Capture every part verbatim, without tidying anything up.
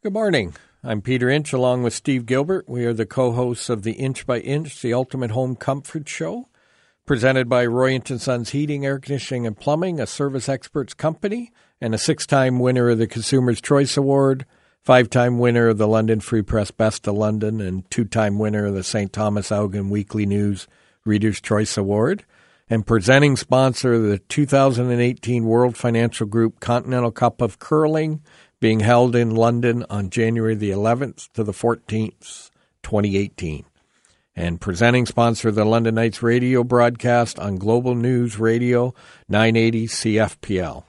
Good morning. I'm Peter Inch along with Steve Gilbert. We are the co-hosts of the Inch by Inch, the Ultimate Home Comfort Show, presented by Roy Inch and Sons Heating, Air Conditioning, and Plumbing, a service experts company, and a six-time winner of the Consumers' Choice Award, five-time winner of the London Free Press Best of London, and two-time winner of the Saint Thomas Aeolian Weekly News Readers' Choice Award, and presenting sponsor of the two thousand eighteen World Financial Group Continental Cup of Curling, being held in London on January the eleventh to the fourteenth, twenty eighteen. And presenting sponsor of the London Knights radio broadcast on Global News Radio nine eighty C F P L.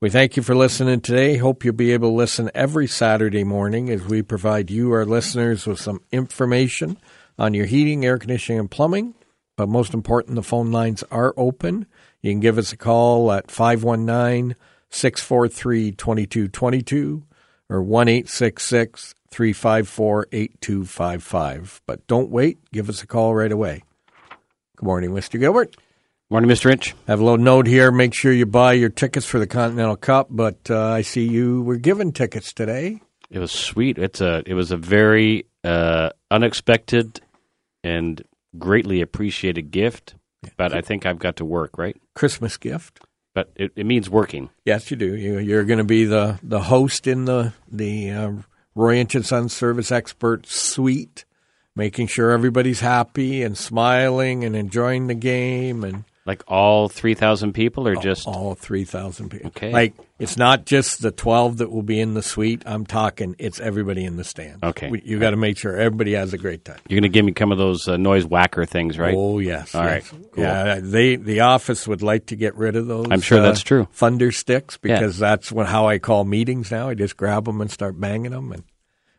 We thank you for listening today. Hope you'll be able to listen every Saturday morning as we provide you, our listeners, with some information on your heating, air conditioning, and plumbing. But most important, the phone lines are open. You can give us a call at five one nine, six four three, two two two two or one eight six six, three five four, eight two five five. But don't wait. Give us a call right away. Good morning, Mister Gilbert. Morning, Mister Inch. I have a little note here. Make sure you buy your tickets for the Continental Cup, but uh, I see you were given tickets today. It was sweet. It's a, It was a very uh, unexpected and greatly appreciated gift, but I think I've got to work, right? Christmas gift. But it, it means working. Yes, you do. You, you're going to be the, the host in the, the uh, Roy Inch and Sons Service Expert Suite, making sure everybody's happy and smiling and enjoying the game and... Like all three thousand people or just? All three thousand people. Okay. Like it's not just the twelve that will be in the suite. I'm talking it's everybody in the stands. Okay. We, you got to make sure everybody has a great time. You're going to give me some of those uh, noise whacker things, right? Oh, yes. All yes. right. Cool. Yeah, they, the office would like to get rid of those. I'm sure uh, that's true. Thunder sticks because yeah. that's what, how I call meetings now. I just grab them and start banging them. And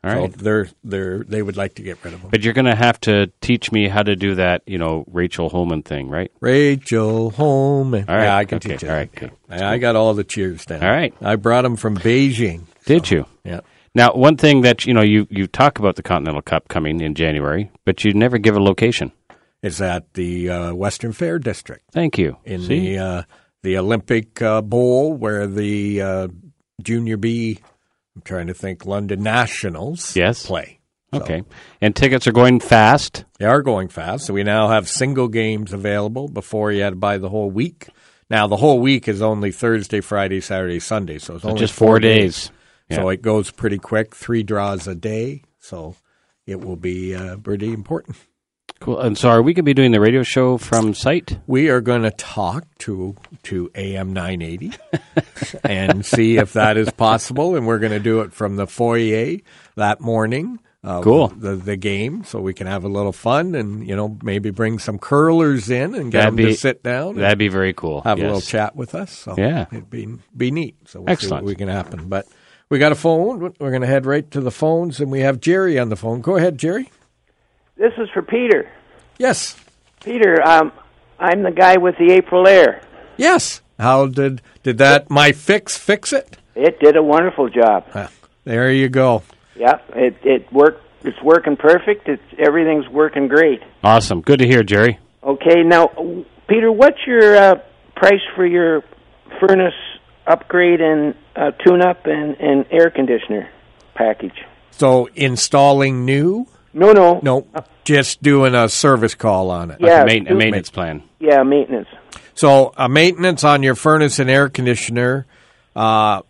All so right. they're, they're, they would like to get rid of them. But you're going to have to teach me how to do that, you know, Rachel Holman thing, right? Rachel Holman. All right. Yeah, I can okay. teach you. All right. Okay. I, I got all the cheers down. All right. I brought them from Beijing. Did so, you? Yeah. Now, one thing that, you know, you, you talk about the Continental Cup coming in January, but you never give a location. It's at the uh, Western Fair District. Thank you. In See? the uh, the Olympic uh, Bowl where the uh, Junior B... I'm trying to think. London Nationals yes. play. So. Okay. And tickets are going fast. They are going fast. So we now have single games available. Before you had to buy the whole week. Now the whole week is only Thursday, Friday, Saturday, Sunday. So it's so only just four, four days. days. Yeah. So it goes pretty quick. Three draws a day. So it will be uh, pretty important. Cool. And so are we going to be doing the radio show from site? We are going to talk to to A M nine eighty and see if that is possible. And we're going to do it from the foyer that morning. Uh, cool. The, the game. So we can have a little fun and, you know, maybe bring some curlers in and get that'd them be, to sit down. That'd be very cool. Have yes. a little chat with us. So yeah. It'd be, be neat. So we'll Excellent. see what we can happen. But we got a phone. We're going to head right to the phones. And we have Jerry on the phone. Go ahead, Jerry. This is for Peter. Yes. Peter, um, I'm the guy with the Aprilaire. Yes. How did did that, my fix, fix it? It did a wonderful job. Ah, there you go. Yep. It it worked. It's working perfect. It's everything's working great. Awesome. Good to hear, Jerry. Okay. Now, Peter, what's your uh, price for your furnace upgrade and uh, tune-up and, and air conditioner package? So installing new? No, no. No, just doing a service call on it. Yeah, like a, ma- a maintenance plan. Yeah, maintenance. So a maintenance on your furnace and air conditioner uh,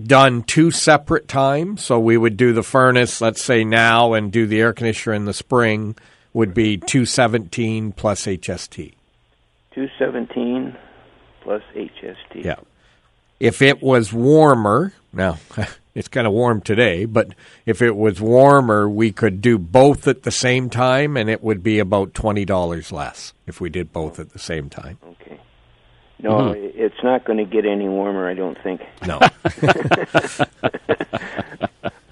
done two separate times. So we would do the furnace, let's say now, and do the air conditioner in the spring would be two seventeen plus H S T. two seventeen plus H S T. Yeah. If it was warmer, now... It's kind of warm today, but if it was warmer, we could do both at the same time, and it would be about twenty dollars less if we did both at the same time. Okay. No, mm-hmm. It's not going to get any warmer, I don't think. No.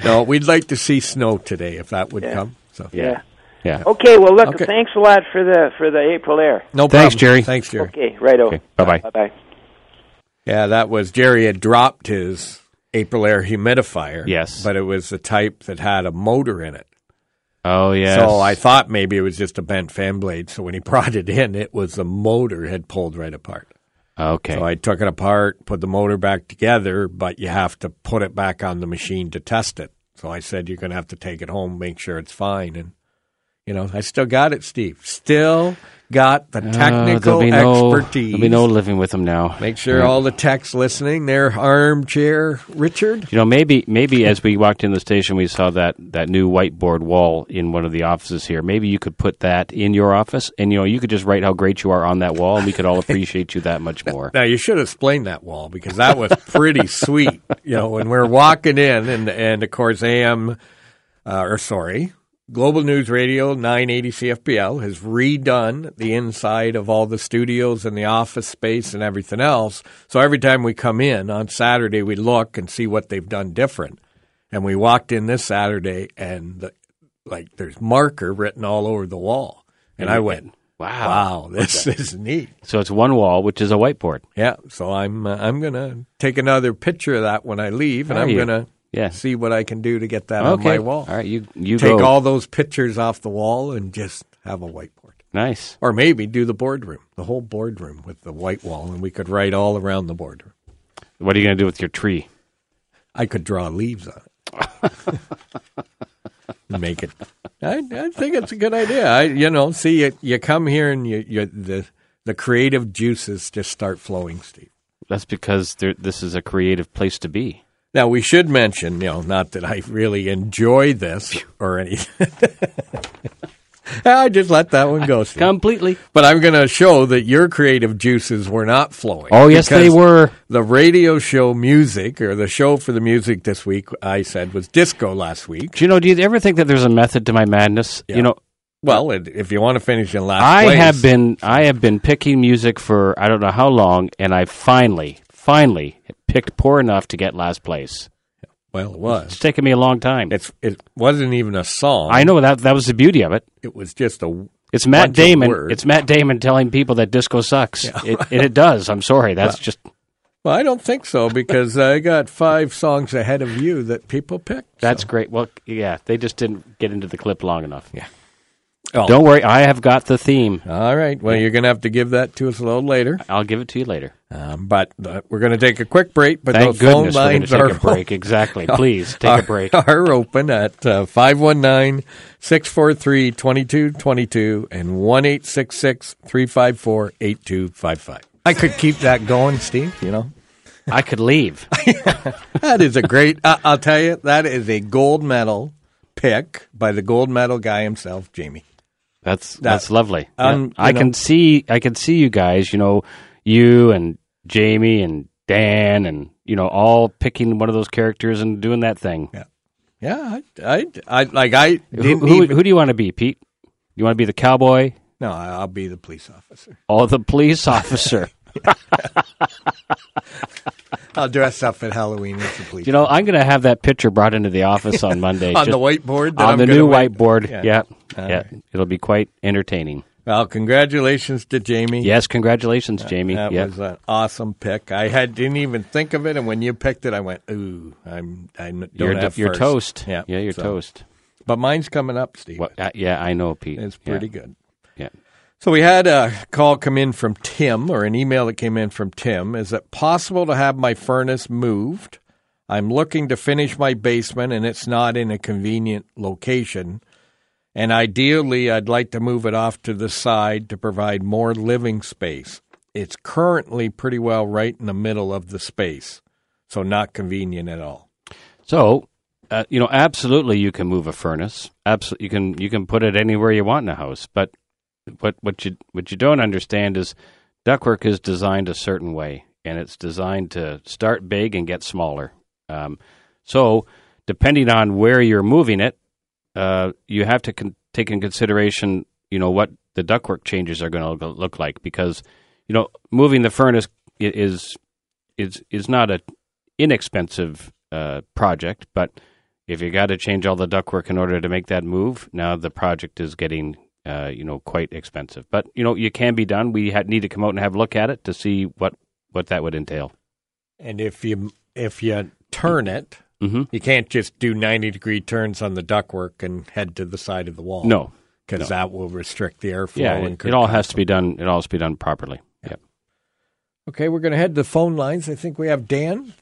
No, we'd like to see snow today if that would yeah. come. So yeah. yeah. Okay, well, look, okay. thanks a lot for the for the Aprilaire. No problem. Thanks, Jerry. Thanks, Jerry. Okay, righto. Okay. Bye-bye. Bye-bye. Yeah, that was Jerry had dropped his... Aprilaire humidifier, yes, but it was the type that had a motor in it. Oh, yes. So I thought maybe it was just a bent fan blade. So when he brought it in, it was the motor had pulled right apart. Okay. So I took it apart, put the motor back together, but you have to put it back on the machine to test it. So I said, you're going to have to take it home, make sure it's fine. And, you know, I still got it, Steve. Still got the technical uh, there'll be expertise. No, there'll be no living with them now. Make sure yeah. all the techs listening, their armchair, Richard. You know, maybe maybe as we walked in the station, we saw that, that new whiteboard wall in one of the offices here. Maybe you could put that in your office, and, you know, you could just write how great you are on that wall, and we could all appreciate you that much more. Now, you should explain that wall, because that was pretty sweet. You know, when we're walking in, and, and of course, A M, uh, or sorry, Global News Radio nine eighty C F P L has redone the inside of all the studios and the office space and everything else. So every time we come in on Saturday, we look and see what they've done different. And we walked in this Saturday, and the, like there's marker written all over the wall. And I went, wow, wow, this okay. is neat. So it's one wall, which is a whiteboard. Yeah. So I'm uh, I'm going to take another picture of that when I leave, and How I'm going to – Yeah. See what I can do to get that okay. on my wall. All right, you, you Take go. all those pictures off the wall and just have a whiteboard. Nice. Or maybe do the boardroom, the whole boardroom with the white wall, and we could write all around the boardroom. What are you going to do with your tree? I could draw leaves on it. Make it. I, I think it's a good idea. I, you know, see, you, you come here and you, you, the, the creative juices just start flowing, Steve. That's because there, this is a creative place to be. Now, we should mention, you know, not that I really enjoy this or anything. I just let that one go. Steve. Completely. But I'm going to show that your creative juices were not flowing. Oh, yes, they were. The radio show music, or the show for the music this week, I said, was disco last week. Do you know, do you ever think that there's a method to my madness? Yeah. You know, well, if you want to finish in last I place. Have been, I have been picking music for I don't know how long, and I finally, finally... picked poor enough to get last place. Well, it was. It's taken me a long time. It's it wasn't even a song. I know that that was the beauty of it. It was just a. It's Matt Damon. It's Matt Damon telling people that disco sucks, yeah. it, and it does. I'm sorry, that's well, just. Well, I don't think so, because I got five songs ahead of you that people picked. That's so. Great. Well, yeah, they just didn't get into the clip long enough. Yeah. Oh. Don't worry, I have got the theme. All right. Well, you're going to have to give that to us a little later. I'll give it to you later. Um, but uh, we're going to take a quick break. But Thank those goodness phone lines we're going to take are a break. Exactly. Please take are, a break. Are open at uh, five one nine, six four three, two two two two and one eight six six, three five four, eight two five five. I could keep that going, Steve, you know. I could leave. That is a great uh, – I'll tell you, that is a gold medal pick by the gold medal guy himself, Jamie. That's that, that's lovely. Um, yeah. I know, can see I can see you guys, you know, you and Jamie and Dan and, you know, all picking one of those characters and doing that thing. Yeah. Yeah, I I, I like I didn't who, who, even... who do you want to be, Pete? You want to be the cowboy? No, I'll be the police officer. Oh, the police officer. I'll dress up at Halloween as the police. You know, I'm going to have that picture brought into the office on Monday. on Just the whiteboard? On I'm the new wait. whiteboard, yeah. yeah. yeah. Right. It'll be quite entertaining. Well, congratulations to Jamie. Yes, congratulations, uh, Jamie. That yeah. was an awesome pick. I had, didn't even think of it, and when you picked it, I went, ooh, I'm, I don't you're, have You're first. toast. Yeah, yeah you're so. toast. But mine's coming up, Steve. Well, uh, yeah, I know, Pete. It's pretty yeah. good. Yeah. So we had a call come in from Tim, or an email that came in from Tim. Is it possible to have my furnace moved? I'm looking to finish my basement, and it's not in a convenient location. And ideally, I'd like to move it off to the side to provide more living space. It's currently pretty well right in the middle of the space, so not convenient at all. So, uh, you know, absolutely you can move a furnace. Absolutely, you can you can put it anywhere you want in a house, but... What what you what you don't understand is ductwork is designed a certain way, and it's designed to start big and get smaller. Um, so depending on where you're moving it, uh, you have to con- take in consideration, you know, what the ductwork changes are going to look like, because, you know, moving the furnace is is is not an inexpensive uh, project, but if you got to change all the ductwork in order to make that move, now the project is getting Uh, you know, quite expensive. But, you know, you can be done. We ha- need to come out and have a look at it to see what, what that would entail. And if you if you turn it, mm-hmm. you can't just do ninety-degree turns on the ductwork and head to the side of the wall. No. Because no. that will restrict the airflow. Yeah, and it, it all has to be done. It all has to be done properly. Yeah. Yep. Okay, we're going to head to the phone lines. I think we have Dan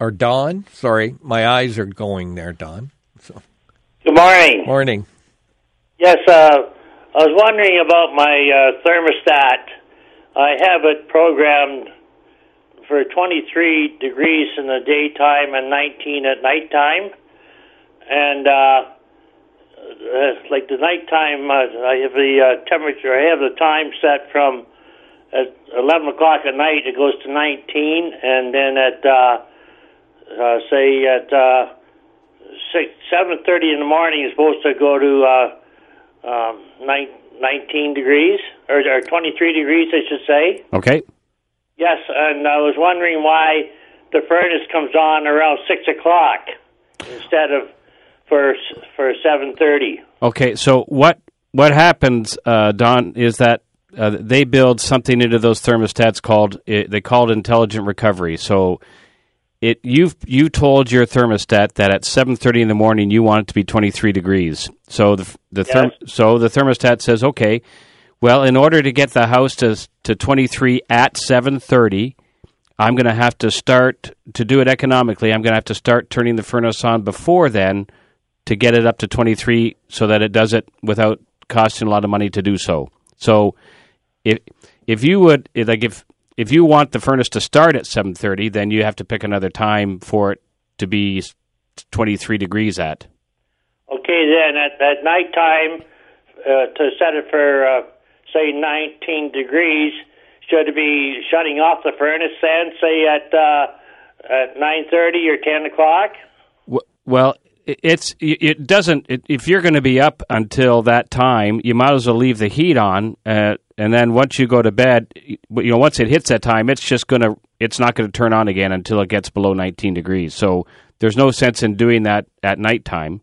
or Don. Sorry, my eyes are going there, Don. So. Good morning. Morning. Yes, uh, I was wondering about my uh, thermostat. I have it programmed for twenty-three degrees in the daytime and nineteen at nighttime. And uh, it's like the nighttime, uh, I have the uh, temperature, I have the time set from at eleven o'clock at night, it goes to nineteen, and then at, uh, uh, say, at uh, six, seven thirty in the morning, it's supposed to go to uh, um, nineteen degrees, or, or twenty-three degrees, I should say. Okay. Yes, and I was wondering why the furnace comes on around six o'clock instead of for for seven thirty. Okay, so what, what happens, uh, Don, is that Uh, they build something into those thermostats called it, they call it intelligent recovery. So, it you you told your thermostat that at seven thirty in the morning you want it to be twenty-three degrees. So the the yes. therm, so the thermostat says, okay, well, in order to get the house to to twenty-three at seven thirty, I'm going to have to start to do it economically. I'm going to have to start turning the furnace on before then to get it up to twenty-three, so that it does it without costing a lot of money to do so. So. If if you would like if if you want the furnace to start at seven thirty, then you have to pick another time for it to be twenty three degrees at. Okay, then at at nighttime, uh, to set it for uh, say nineteen degrees, should it be shutting off the furnace then, say at uh, at nine thirty or ten o'clock? Well, it's it doesn't. It, if you're going to be up until that time, you might as well leave the heat on. Uh, And then once you go to bed, you know, once it hits that time, it's just going to, it's not going to turn on again until it gets below nineteen degrees. So there's no sense in doing that at nighttime.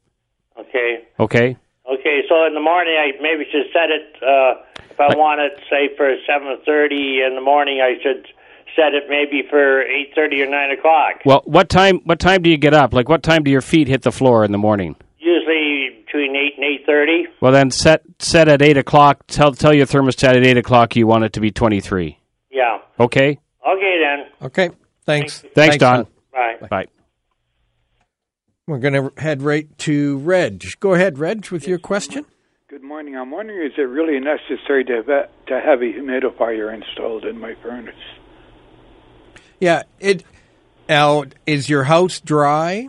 Okay. Okay. Okay. So in the morning, I maybe should set it, uh, if I like, want it, say, for seven thirty in the morning, I should set it maybe for eight thirty or nine o'clock. Well, what time, what time do you get up? Like, what time do your feet hit the floor in the morning? Usually between eight and eight thirty. Well, then set set at eight o'clock. Tell tell your thermostat at eight o'clock you want it to be twenty three. Yeah. Okay. Okay then. Okay. Thanks. Thanks, Thanks Don. Bye. Bye. Bye. We're gonna head right to Reg. Go ahead, Reg, with yes, your question. Good morning. I'm wondering, is it really necessary to have a, to have a humidifier installed in my furnace? Yeah. It. Now, is your house dry?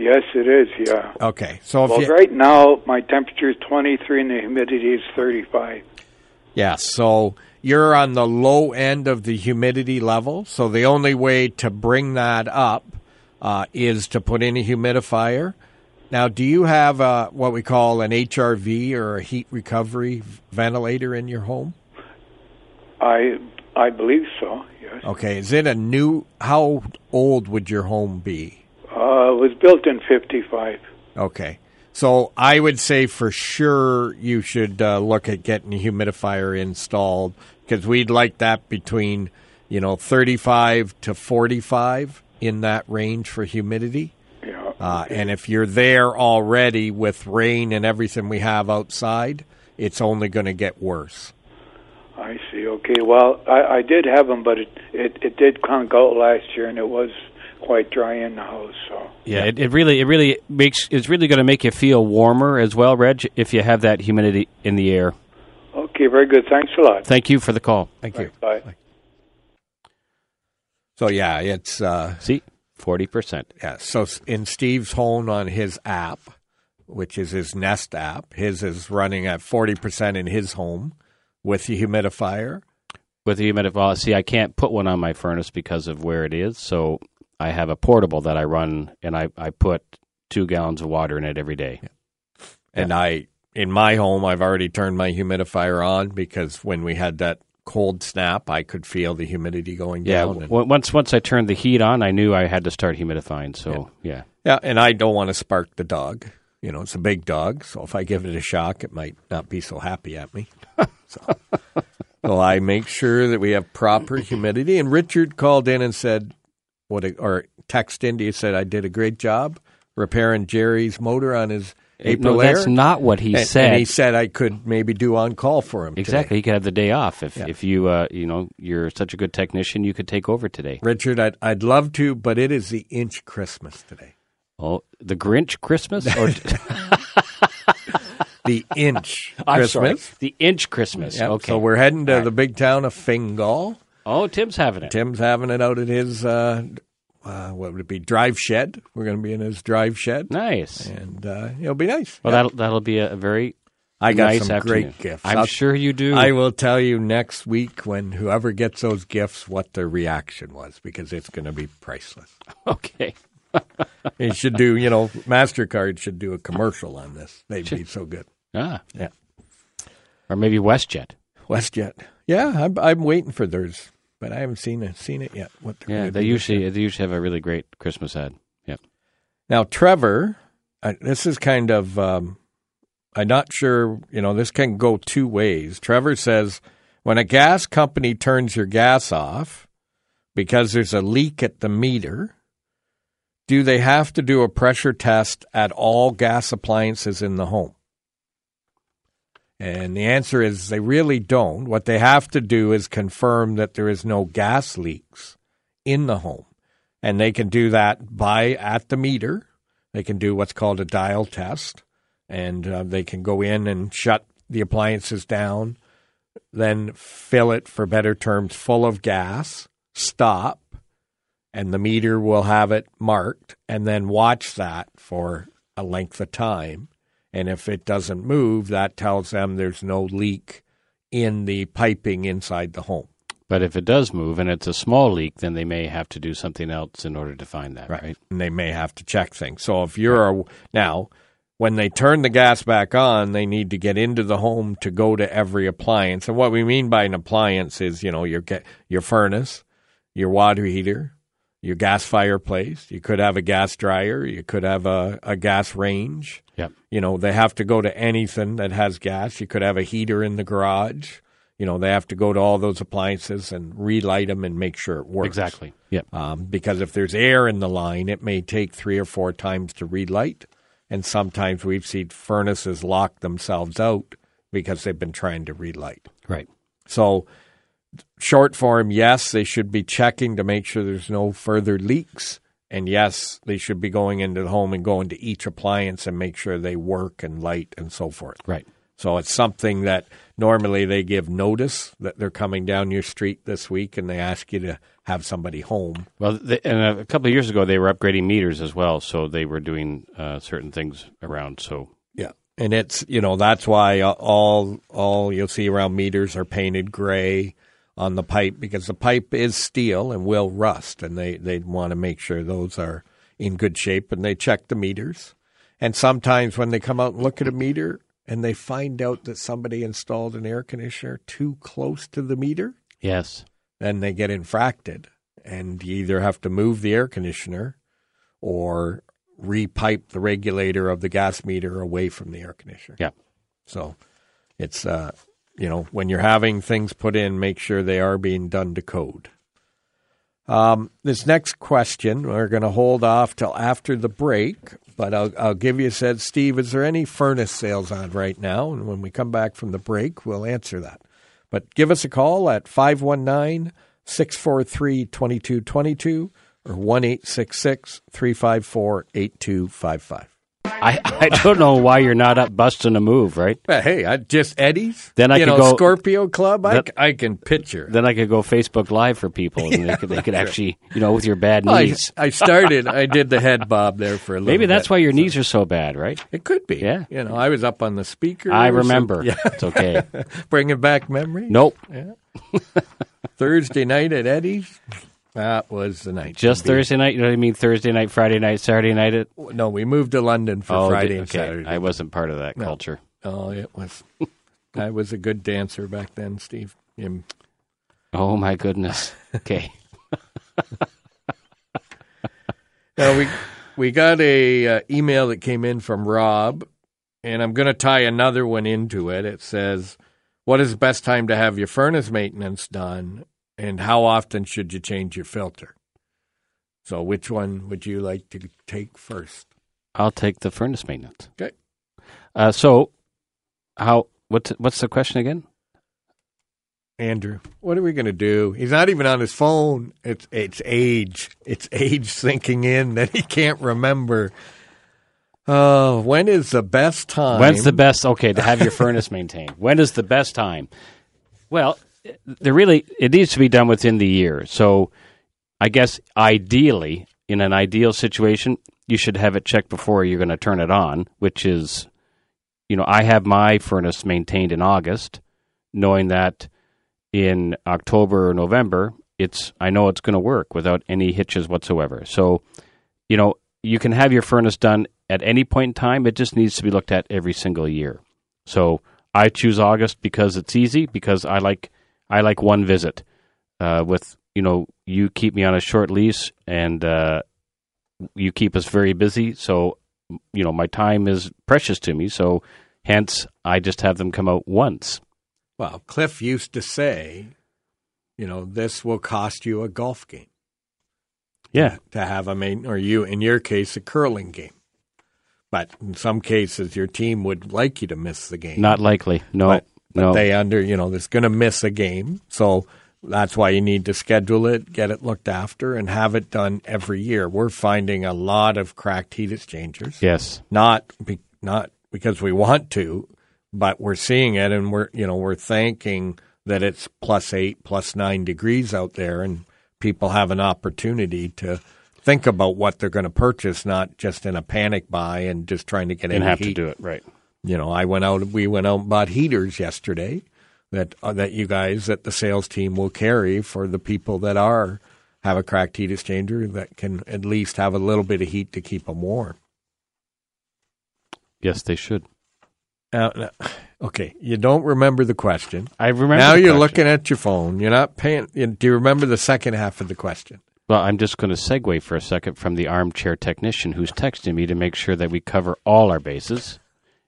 Yes, it is, yeah. Okay. So if well, you... right now, my temperature is twenty-three and the humidity is thirty-five. Yeah, so you're on the low end of the humidity level, so the only way to bring that up uh, is to put in a humidifier. Now, do you have a, what we call an H R V or a heat recovery ventilator in your home? I I believe so, yes. Okay. Is it a new... How old would your home be? Uh, it was built in fifty-five. Okay. So I would say for sure you should uh, look at getting a humidifier installed, because we'd like that between, you know, thirty-five to forty-five in that range for humidity. Yeah. Uh, and if you're there already with rain and everything we have outside, it's only going to get worse. I see. Okay. Well, I, I did have them, but it, it, it did conk out last year, and it was... quite dry in the house. So. Yeah, it, it really, it really makes, it's really going to make you feel warmer as well, Reg, if you have that humidity in the air. Okay, very good. Thanks a lot. Thank you for the call. Thank All you. Right, bye. So yeah, it's uh, see forty percent. Yeah. So in Steve's home on his app, which is his Nest app, his is running at forty percent in his home with the humidifier. With the humidifier, see, I can't put one on my furnace because of where it is, so. I have a portable that I run, and I, I put two gallons of water in it every day. Yeah. And yeah. I, in my home, I've already turned my humidifier on because when we had that cold snap, I could feel the humidity going yeah, down. Yeah, w- once once I turned the heat on, I knew I had to start humidifying. So yeah, yeah. yeah and I don't want to spark the dog. You know, it's a big dog, so if I give it a shock, it might not be so happy at me. so. so I make sure that we have proper humidity. And Richard called in and said. What a, or text India said, I did a great job repairing Jerry's motor on his Aprilaire. No, that's not what he and, said. And he said I could maybe do on call for him. Exactly, today. He could have the day off if yeah. if you uh, you know you're such a good technician, you could take over today. Richard, I'd I'd love to, but it is the Inch Christmas today. Oh, the Grinch Christmas? Or the Inch Christmas. I'm sorry, the Inch Christmas. Yep. Okay. So we're heading to right. the big town of Fingal. Oh, Tim's having it. Tim's having it out at his, uh, uh, what would it be, drive shed. We're going to be in his drive shed. Nice. And uh, it'll be nice. Well, yep. that'll, that'll be a very... I got nice some afternoon. Great gifts. I'm I'll, sure you do. I will tell you next week when whoever gets those gifts what their reaction was, because it's going to be priceless. Okay. It should do, you know, MasterCard should do a commercial on this. They'd sure. be so good. Ah. Yeah. Or maybe WestJet. WestJet. Yeah, I'm, I'm waiting for theirs, but I haven't seen it, seen it yet. What they're yeah, they usually, they usually have a really great Christmas ad. Yep. Now, Trevor, uh, this is kind of... Um, I'm not sure, you know, this can go two ways. Trevor says, when a gas company turns your gas off because there's a leak at the meter, do they have to do a pressure test at all gas appliances in the home? And the answer is they really don't. What they have to do is confirm that there is no gas leaks in the home. And they can do that by at the meter. They can do what's called a dial test. And uh, they can go in and shut the appliances down, then fill it, for better terms, full of gas, stop, and the meter will have it marked, and then watch that for a length of time. And if it doesn't move, that tells them there's no leak in the piping inside the home. But if it does move and it's a small leak, then they may have to do something else in order to find that, right? right? And they may have to check things. So if you're right. a, now... when they turn the gas back on, they need to get into the home to go to every appliance. And what we mean by an appliance is, you know, your your furnace, your water heater, your gas fireplace. You could have a gas dryer. You could have a, a gas range. Yep. You know, they have to go to anything that has gas. You could have a heater in the garage. You know, they have to go to all those appliances and relight them and make sure it works. Exactly. Yep. Um, because if there's air in the line, it may take three or four times to relight. And sometimes we've seen furnaces lock themselves out because they've been trying to relight. Right. So short form, yes, they should be checking to make sure there's no further leaks. And yes, they should be going into the home and going to each appliance and make sure they work and light and so forth. Right. So it's something that normally they give notice that they're coming down your street this week and they ask you to have somebody home. Well, they, and a couple of years ago, they were upgrading meters as well, so they were doing uh, certain things around. So yeah, and it's, you know, that's why all all you'll see around meters are painted gray on the pipe, because the pipe is steel and will rust, and they, they want to make sure those are in good shape, and they check the meters. And sometimes when they come out and look at a meter, and they find out that somebody installed an air conditioner too close to the meter, yes, then they get infracted. And you either have to move the air conditioner or repipe the regulator of the gas meter away from the air conditioner. Yeah. So it's, uh, you know, when you're having things put in, make sure they are being done to code. Um, this next question, we're going to hold off till after the break, but I'll, I'll give you, said Steve, is there any furnace sales on right now? And when we come back from the break, we'll answer that. But give us a call at five one nine, six four three, two two two two or one eight six six, three five four, eight two five five. I, I don't know why you're not up busting a move, right? Hey, I just Eddie's. Then I you could know, go Scorpio Club. I, that, I can picture. Then I could go Facebook Live for people, and yeah, they could, they could actually, you know, with your bad knees. I, I started. I did the head bob there for a little. Maybe that's bit, why your so. knees are so bad, right? It could be. Yeah. You know, I was up on the speaker. I remember. Yeah. It's okay. Bringing back memories. Nope. Yeah. Thursday night at Eddie's. That was the night. Just Thursday night? You know what I mean? Thursday night, Friday night, Saturday night? At... No, we moved to London for oh, Friday okay. and Saturday. I wasn't part of that no. culture. Oh, it was. I was a good dancer back then, Steve. Him. Oh, my goodness. Okay. Now, we, we got a uh, email that came in from Rob, and I'm going to tie another one into it. It says, what is the best time to have your furnace maintenance done? And how often should you change your filter? So which one would you like to take first? I'll take the furnace maintenance. Okay. Uh, so how? What's what's the question again? Andrew, what are we going to do? He's not even on his phone. It's it's age. It's age sinking in that he can't remember. Oh, uh, when is the best time? When's the best? Okay, to have your furnace maintained. When is the best time? Well, there really it needs to be done within the year. So, I guess ideally, in an ideal situation, you should have it checked before you're going to turn it on. Which is, you know, I have my furnace maintained in August, knowing that in October or November, it's I know it's going to work without any hitches whatsoever. So, you know, you can have your furnace done at any point in time. It just needs to be looked at every single year. So I choose August because it's easy, because I like I like one visit. Uh, with, you know, you keep me on a short lease and uh, you keep us very busy. So, you know, my time is precious to me. So hence, I just have them come out once. Well, Cliff used to say, you know, this will cost you a golf game. Yeah. To have a main, or you, in your case, a curling game. But in some cases, your team would like you to miss the game. Not likely. No. But, but no. they under, you know, there's going to miss a game. So that's why you need to schedule it, get it looked after, and have it done every year. We're finding a lot of cracked heat exchangers. Yes. Not, be, not because we want to. But we're seeing it, and we're you know we're thinking that it's plus eight, plus nine degrees out there, and people have an opportunity to think about what they're going to purchase, not just in a panic buy and just trying to get in. And have heat. To do it right. You know, I went out. We went out and bought heaters yesterday that uh, that you guys, that the sales team will carry for the people that are have a cracked heat exchanger that can at least have a little bit of heat to keep them warm. Yes, they should. Uh, okay, you don't remember the question. I remember. Now the you're question. Looking at your phone. You're not paying. You, do you remember the second half of the question? Well, I'm just going to segue for a second from the armchair technician who's texting me to make sure that we cover all our bases,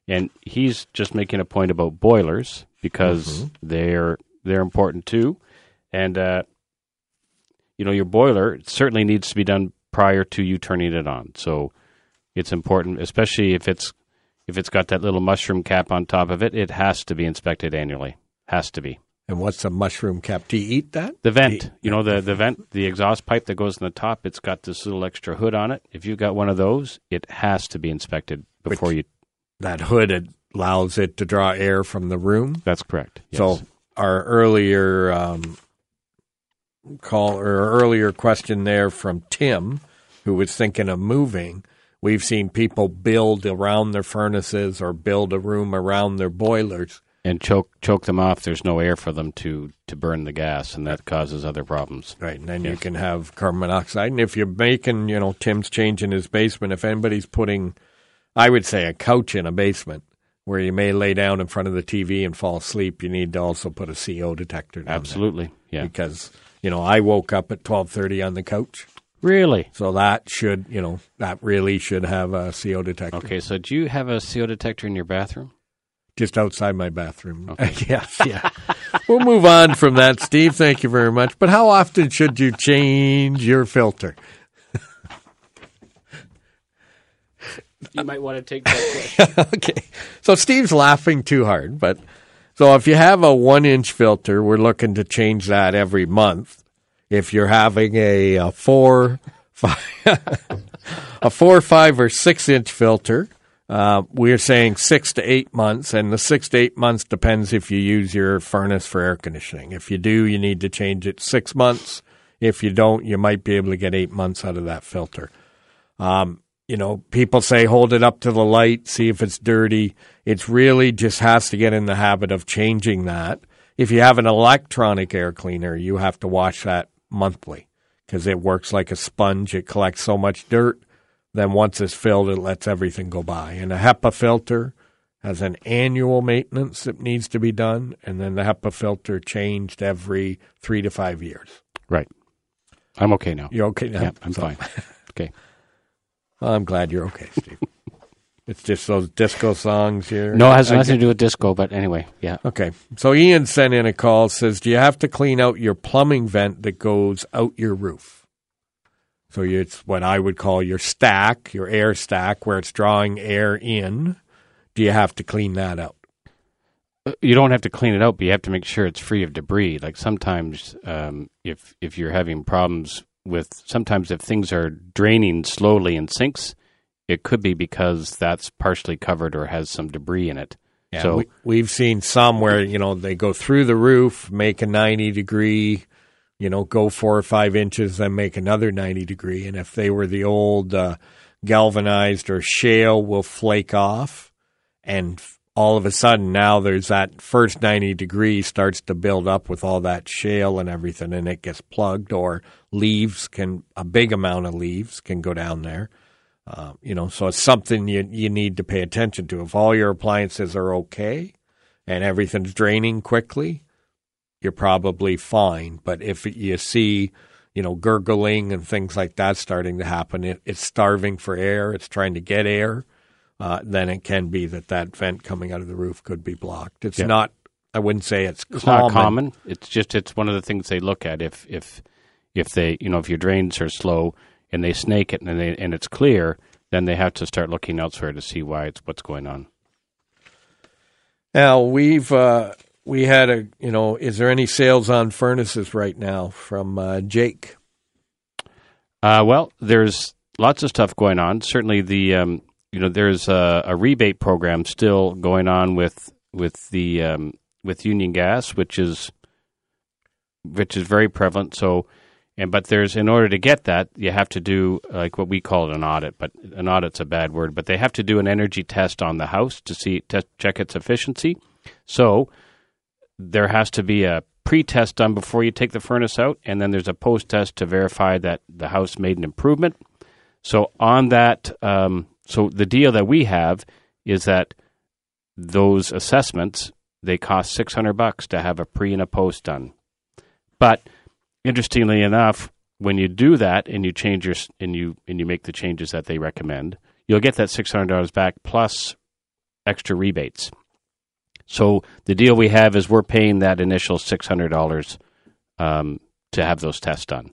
and he's just making a point about boilers because mm-hmm. they're they're important too, and uh, you know your boiler certainly needs to be done prior to you turning it on. So it's important, especially if it's. If it's got that little mushroom cap on top of it, it has to be inspected annually. Has to be. And what's a mushroom cap? Do you eat that? The vent. You, you know, the, the vent, the exhaust pipe that goes in the top, it's got this little extra hood on it. If you've got one of those, it has to be inspected before Which, you... That hood allows it to draw air from the room? That's correct. Yes. So our earlier um, call or earlier question there from Tim, who was thinking of moving... We've seen people build around their furnaces or build a room around their boilers. And choke choke them off. There's no air for them to, to burn the gas, and that causes other problems. Right, and then yes. you can have carbon monoxide. And if you're making, you know, Tim's changing his basement, if anybody's putting, I would say, a couch in a basement where you may lay down in front of the T V and fall asleep, you need to also put a C O detector down Absolutely, there. Yeah. Because, you know, I woke up at twelve thirty on the couch. Really? So that should, you know, that really should have a C O detector. Okay, so do you have a C O detector in your bathroom? Just outside my bathroom. Okay. yes, yeah. We'll move on from that, Steve. Thank you very much. But how often should you change your filter? You might want to take that question. Okay. So Steve's laughing too hard. But so if you have a one-inch filter, we're looking to change that every month. If you're having a, a four, five, a four, five, or six-inch filter, uh, we're saying six to eight months, and the six to eight months depends if you use your furnace for air conditioning. If you do, you need to change it six months. If you don't, you might be able to get eight months out of that filter. Um, you know, people say hold it up to the light, see if it's dirty. It really just has to get in the habit of changing that. If you have an electronic air cleaner, you have to wash that monthly because it works like a sponge. It collects so much dirt. Then once it's filled, it lets everything go by. And a HEPA filter has an annual maintenance that needs to be done. And then the HEPA filter changed every three to five years. Right. I'm okay now. You're okay now? Yeah, I'm so. fine. Okay. Well, I'm glad you're okay, Steve. It's just those disco songs here. No, it has nothing to do with disco, but anyway, yeah. Okay. So Ian sent in a call, says, do you have to clean out your plumbing vent that goes out your roof? So it's what I would call your stack, your air stack, where it's drawing air in. Do you have to clean that out? you don't have to clean it out, but you have to make sure it's free of debris. Like sometimes um, if if you're having problems with, sometimes if things are draining slowly in sinks, it could be because that's partially covered or has some debris in it. Yeah, so we, we've seen some where, you know, they go through the roof, make a ninety degree, you know, go four or five inches, then make another ninety degree. And if they were the old uh, galvanized or shale will flake off, and all of a sudden now there's that first ninety degree starts to build up with all that shale and everything, and it gets plugged, or leaves can, a big amount of leaves can go down there. Uh, you know, so it's something you you need to pay attention to. If all your appliances are okay and everything's draining quickly, you're probably fine. But if you see, you know, gurgling and things like that starting to happen, it, it's starving for air, it's trying to get air, uh, then it can be that that vent coming out of the roof could be blocked. It's yeah. not, I wouldn't say it's, it's common. It's not common. It's just, it's one of the things they look at. If, if, if they, you know, if your drains are slow, and they snake it, and they, and it's clear, then they have to start looking elsewhere to see why it's what's going on. Now we've uh, we had a you know is there any sales on furnaces right now from uh, Jake? Uh, well, there's lots of stuff going on. Certainly the um, you know there's a, a rebate program still going on with with the um, with Union Gas, which is which is very prevalent. So. And but there's, in order to get that, you have to do like what we call an audit, but an audit's a bad word. But they have to do an energy test on the house to see test, check its efficiency. So there has to be a pre-test done before you take the furnace out, and then there's a post-test to verify that the house made an improvement. So on that, um, so the deal that we have is that those assessments, they cost six hundred bucks to have a pre and a post done, but. Interestingly enough, when you do that and you change your and you and you make the changes that they recommend, you'll get that six hundred dollars back plus extra rebates. So the deal we have is we're paying that initial six hundred dollars um, to have those tests done.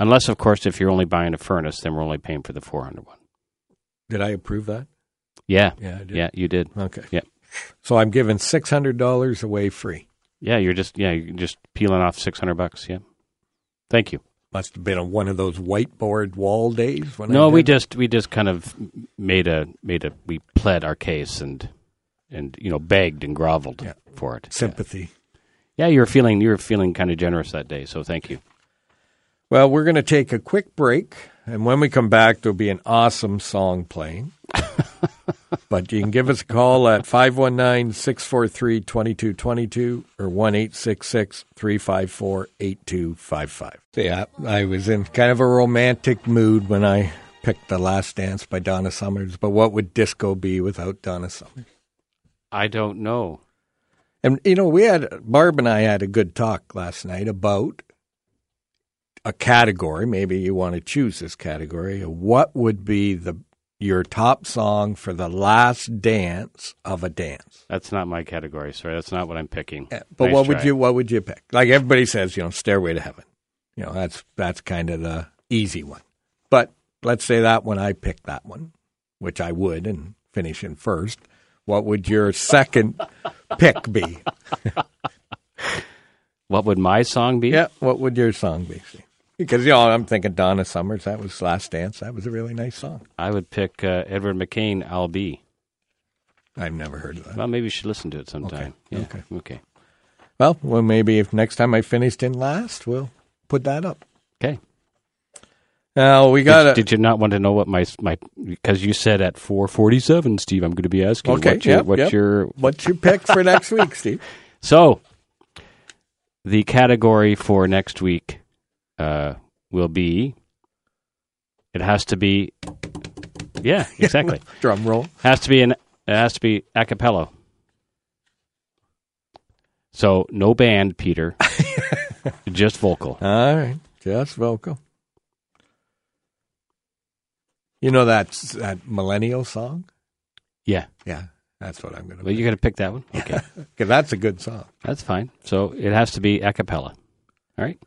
Unless, of course, if you're only buying a furnace, then we're only paying for the four hundred dollars one. Did I approve that? Yeah. Yeah, I did. Yeah, you did. Okay. Yeah. So I'm giving six hundred dollars away free. Yeah, you're just yeah, you're just peeling off six hundred bucks, yeah. Thank you. Must have been a, one of those whiteboard wall days. When no, we just we just kind of made a made a we pled our case and and you know begged and groveled yeah. for it. Sympathy. Yeah, yeah you were feeling you were feeling kind of generous that day, so thank you. Well, we're going to take a quick break, and when we come back, there'll be an awesome song playing. But you can give us a call at five one nine, six four three, two two two two or one eight six six, three five four, eight two five five. Yeah, I was in kind of a romantic mood when I picked The Last Dance by Donna Summers, but what would disco be without Donna Summers? I don't know. And, you know, we had, Barb and I had a good talk last night about a category. Maybe you want to choose this category. What would be the your top song for the last dance of a dance? That's not my category, sorry. That's not what I'm picking. Yeah, but nice what try. would you what would you pick? Like everybody says, you know, Stairway to Heaven. You know, that's that's kind of the easy one. But let's say that when I pick that one, which I would and finish in first, what would your second pick be? What would my song be? Yeah, what would your song be? Because, you know, I'm thinking Donna Summers, that was Last Dance. That was a really nice song. I would pick uh, Edward McCain, I'll Be. I've never heard of that. Well, maybe you should listen to it sometime. Okay. Yeah. Okay. okay. Well, well, maybe if next time I finished in last, we'll put that up. Okay. Now, we got to... Did, did you not want to know what my... my because you said at four forty-seven, Steve, I'm going to be asking okay, what's, yep, your, what's yep. your... What's your pick for next week, Steve? So, the category for next week... Uh, will be, it has to be, yeah, exactly. Drum roll. Has to be an, it has to be a cappella. So no band, Peter, just vocal. All right, just vocal. You know that, that millennial song? Yeah. Yeah, that's what I'm going to Well, pick. You're going to pick that one? Okay. Because that's a good song. That's fine. So it has to be a cappella. All right.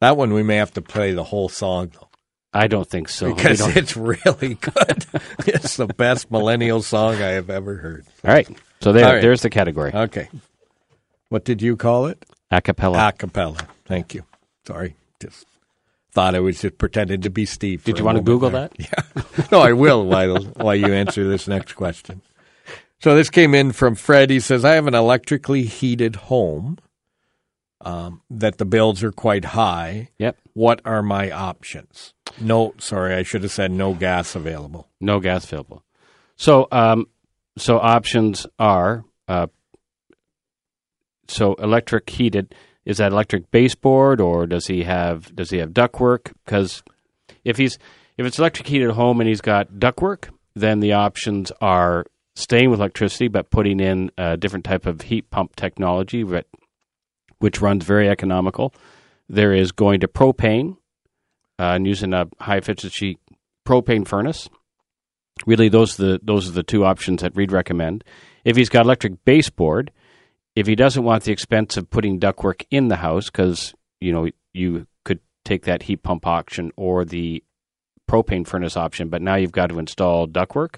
That one we may have to play the whole song, though. I don't think so. Because it's really good. It's the best millennial song I have ever heard. All right. So there, right. there's the category. Okay. What did you call it? Acapella. Acapella. Thank you. Sorry. Just thought I was just pretending to be Steve. Did you want to Google there. that? Yeah. No, I will while, while you answer this next question. So this came in from Fred. He says, I have an electrically heated home um, that the bills are quite high. Yep. What are my options? No, sorry, I should have said no gas available. No gas available. So um, so options are, uh, so electric heated, is that electric baseboard or does he have does he have ductwork? Because if he's if it's electric heated at home and he's got ductwork, then the options are staying with electricity but putting in a different type of heat pump technology, which runs very economical. There is going to propane uh, and using a high efficiency propane furnace. Really, those are the those are the two options that we'd recommend. If he's got electric baseboard. If he doesn't want the expense of putting ductwork in the house, because you know you could take that heat pump option or the propane furnace option, but now you've got to install ductwork,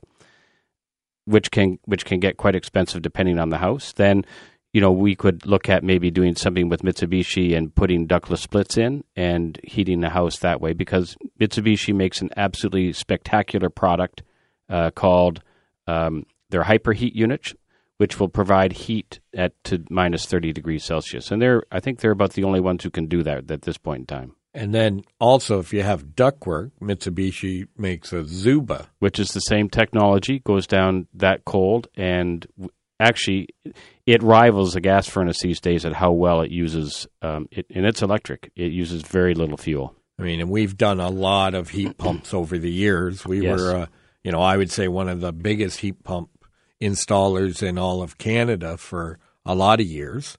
which can which can get quite expensive depending on the house. Then, you know, we could look at maybe doing something with Mitsubishi and putting ductless splits in and heating the house that way, because Mitsubishi makes an absolutely spectacular product uh, called um, their Hyperheat unit, which will provide heat at to minus thirty degrees Celsius. And they're, I think they're about the only ones who can do that at this point in time. And then also if you have ductwork, Mitsubishi makes a Zuba. Which is the same technology, goes down that cold, and actually it rivals the gas furnace these days at how well it uses, um, it, and it's electric. It uses very little fuel. I mean, and we've done a lot of heat pumps over the years. We yes. were, uh, you know, I would say one of the biggest heat pump installers in all of Canada for a lot of years.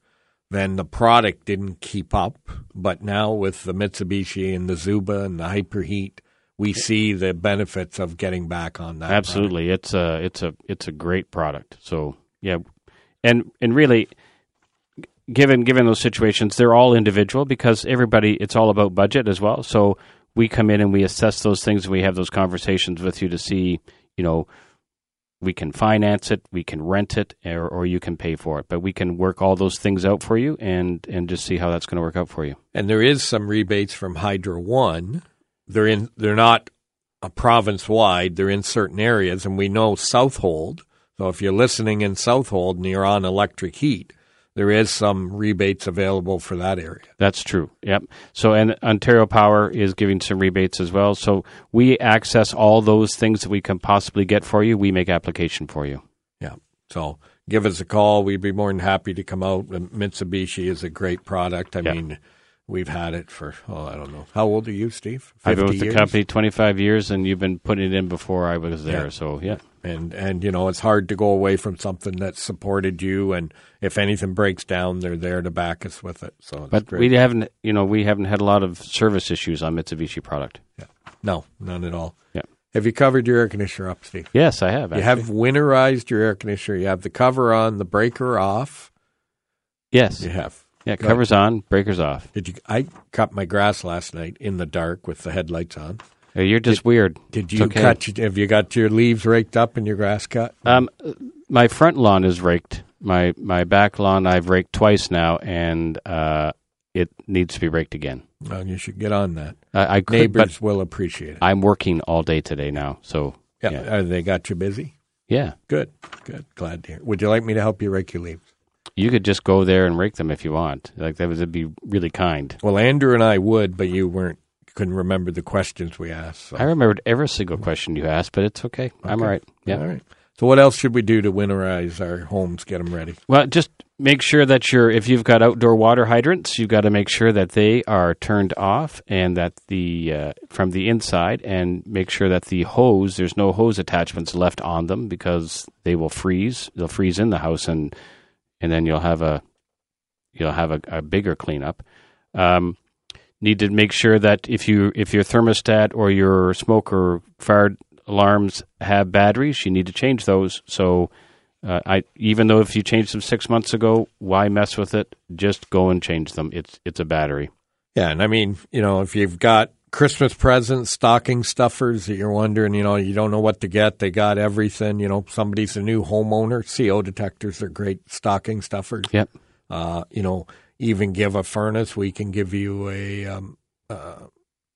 Then the product didn't keep up, but now with the Mitsubishi and the Zuba and the Hyperheat, we see the benefits of getting back on that. Absolutely, product. it's a it's a it's a great product. So yeah, and and really, given given those situations, they're all individual because everybody. It's all about budget as well. So we come in and we assess those things. And we have those conversations with you to see, you know. We can finance it, we can rent it, or, or you can pay for it. But we can work all those things out for you and, and just see how that's going to work out for you. And there is some rebates from Hydro One. They're in. They're not a province-wide. They're in certain areas. And we know Southold. So if you're listening in Southold and you're on electric heat, there is some rebates available for that area. That's true, yep. So, and Ontario Power is giving some rebates as well. So we access all those things that we can possibly get for you. We make application for you. Yeah, so give us a call. We'd be more than happy to come out. Mitsubishi is a great product. I yep. mean, we've had it for, oh, I don't know. How old are you, Steve? I've been with years? the company twenty-five years, and you've been putting it in before I was there, yeah. so yeah. And, and you know, it's hard to go away from something that supported you. And if anything breaks down, they're there to back us with it. So it's But great. we haven't, you know, we haven't had a lot of service issues on Mitsubishi product. Yeah. No, none at all. Yeah. Have you covered your air conditioner up, Steve? Yes, I have. Actually. You have winterized your air conditioner. You have the cover on, the breaker off. Yes. You have. Yeah, go cover's ahead. on, breaker's off. Did you? I cut my grass last night in the dark with the headlights on. You're just did, weird. Did you okay. cut? Have you got your leaves raked up and your grass cut? Um, my front lawn is raked. My my back lawn I've raked twice now, and uh, it needs to be raked again. Well, you should get on that. Uh, I could, Neighbors will appreciate it. I'm working all day today now, so yeah. yeah. They got you busy. Yeah, good, good. Glad to hear. Would you like me to help you rake your leaves? You could just go there and rake them if you want. Like that would be really kind. Well, Andrew and I would, but you weren't. Couldn't remember the questions we asked. So. I remembered every single question you asked, but it's okay. okay. I'm all right. Yeah. All right. So what else should we do to winterize our homes, get them ready? Well, just make sure that you're, if you've got outdoor water hydrants, you've got to make sure that they are turned off and that the, uh, from the inside, and make sure that the hose, there's no hose attachments left on them because they will freeze. They'll freeze in the house and, and then you'll have a, you'll have a, a bigger cleanup. Um, Need to make sure that if you if your thermostat or your smoke or fire alarms have batteries, you need to change those. So, uh, I even though if you changed them six months ago, why mess with it? Just go and change them. It's it's a battery. Yeah, and I mean, you know, if you've got Christmas presents, stocking stuffers that you're wondering, you know, you don't know what to get. They got everything. You know, somebody's a new homeowner. C O detectors are great stocking stuffers. Yep. Uh, you know, even give a furnace. We can give you a um, uh,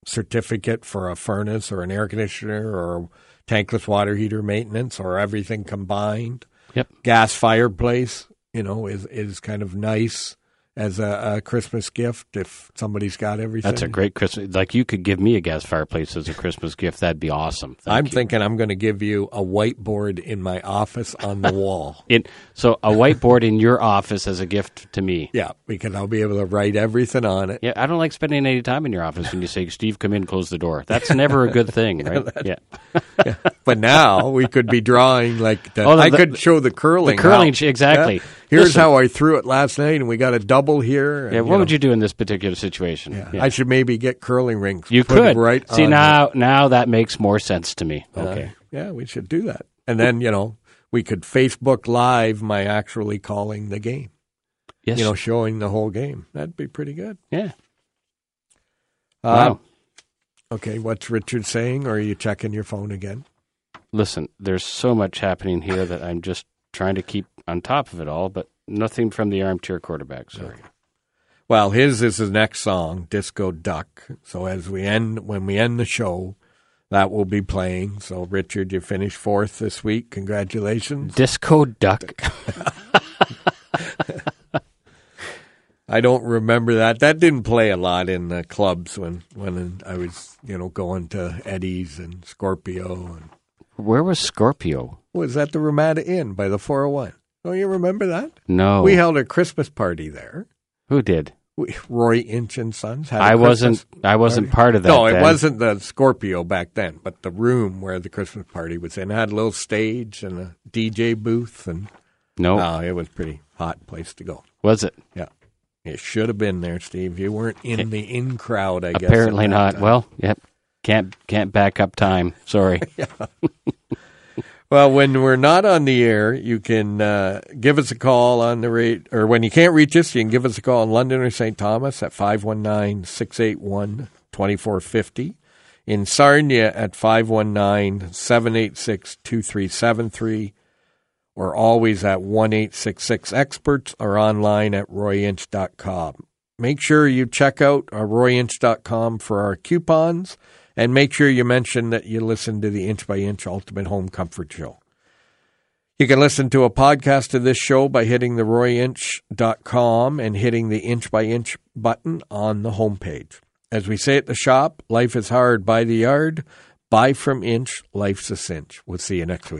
certificate for a furnace or an air conditioner or tankless water heater maintenance or everything combined. Yep. Gas fireplace, you know, is, is kind of nice as a, a Christmas gift if somebody's got everything. That's a great Christmas. Like, you could give me a gas fireplace as a Christmas gift. That'd be awesome. Thank I'm you. thinking I'm going to give you a whiteboard in my office on the wall. It, so a whiteboard in your office as a gift to me. Yeah, because I'll be able to write everything on it. Yeah, I don't like spending any time in your office when you say, Steve, come in, close the door. That's never a good thing, right? Yeah. That, yeah. But now we could be drawing like the, oh, the, I could the, show the curling. The curling, how, exactly. Yeah, here's Listen. how I threw it last night, and we got a double. Here. And, yeah, what you know, would you do in this particular situation? Yeah. Yeah. I should maybe get curling rings. You could. Right. See, now it. now that makes more sense to me. Okay. Uh, yeah, we should do that. And then, you know, we could Facebook Live my actually calling the game. Yes. You know, showing the whole game. That'd be pretty good. Yeah. Uh, wow. Okay, what's Richard saying, or are you checking your phone again? Listen, there's so much happening here that I'm just trying to keep on top of it all, but nothing from the armchair quarterback, sorry. Yeah. Well, his is his next song, Disco Duck. So as we end, when we end the show, that will be playing. So, Richard, you finished fourth this week. Congratulations. Disco Duck. I don't remember that. That didn't play a lot in the clubs when, when I was, you know, going to Eddie's and Scorpio. And where was Scorpio? Was at the Ramada Inn by the four oh one. Don't you remember that? No. We held a Christmas party there. Who did? We, Roy Inch and Sons. Had a I wasn't. I wasn't party. part of that. No, it then. wasn't the Scorpio back then, but the room where the Christmas party was in had a little stage and a D J booth, and no, nope. uh, it was a pretty hot place to go. Was it? Yeah, it should have been there, Steve. You weren't in it, the in crowd, I apparently guess. Apparently not. Time. Well, yep. Can't can't back up time. Sorry. Well, when we're not on the air, you can uh, give us a call on the rate, or when you can't reach us, you can give us a call in London or Saint Thomas at five one nine, six eight one, two four five zero, in Sarnia at five one nine, seven eight six, two three seven three, or always at one eight six six experts, or online at roy inch dot com. Make sure you check out our roy inch dot com for our coupons. And make sure you mention that you listen to the Inch by Inch Ultimate Home Comfort Show. You can listen to a podcast of this show by hitting the roy inch dot com and hitting the Inch by Inch button on the homepage. As we say at the shop, life is hard by the yard. Buy from Inch, life's a cinch. We'll see you next week.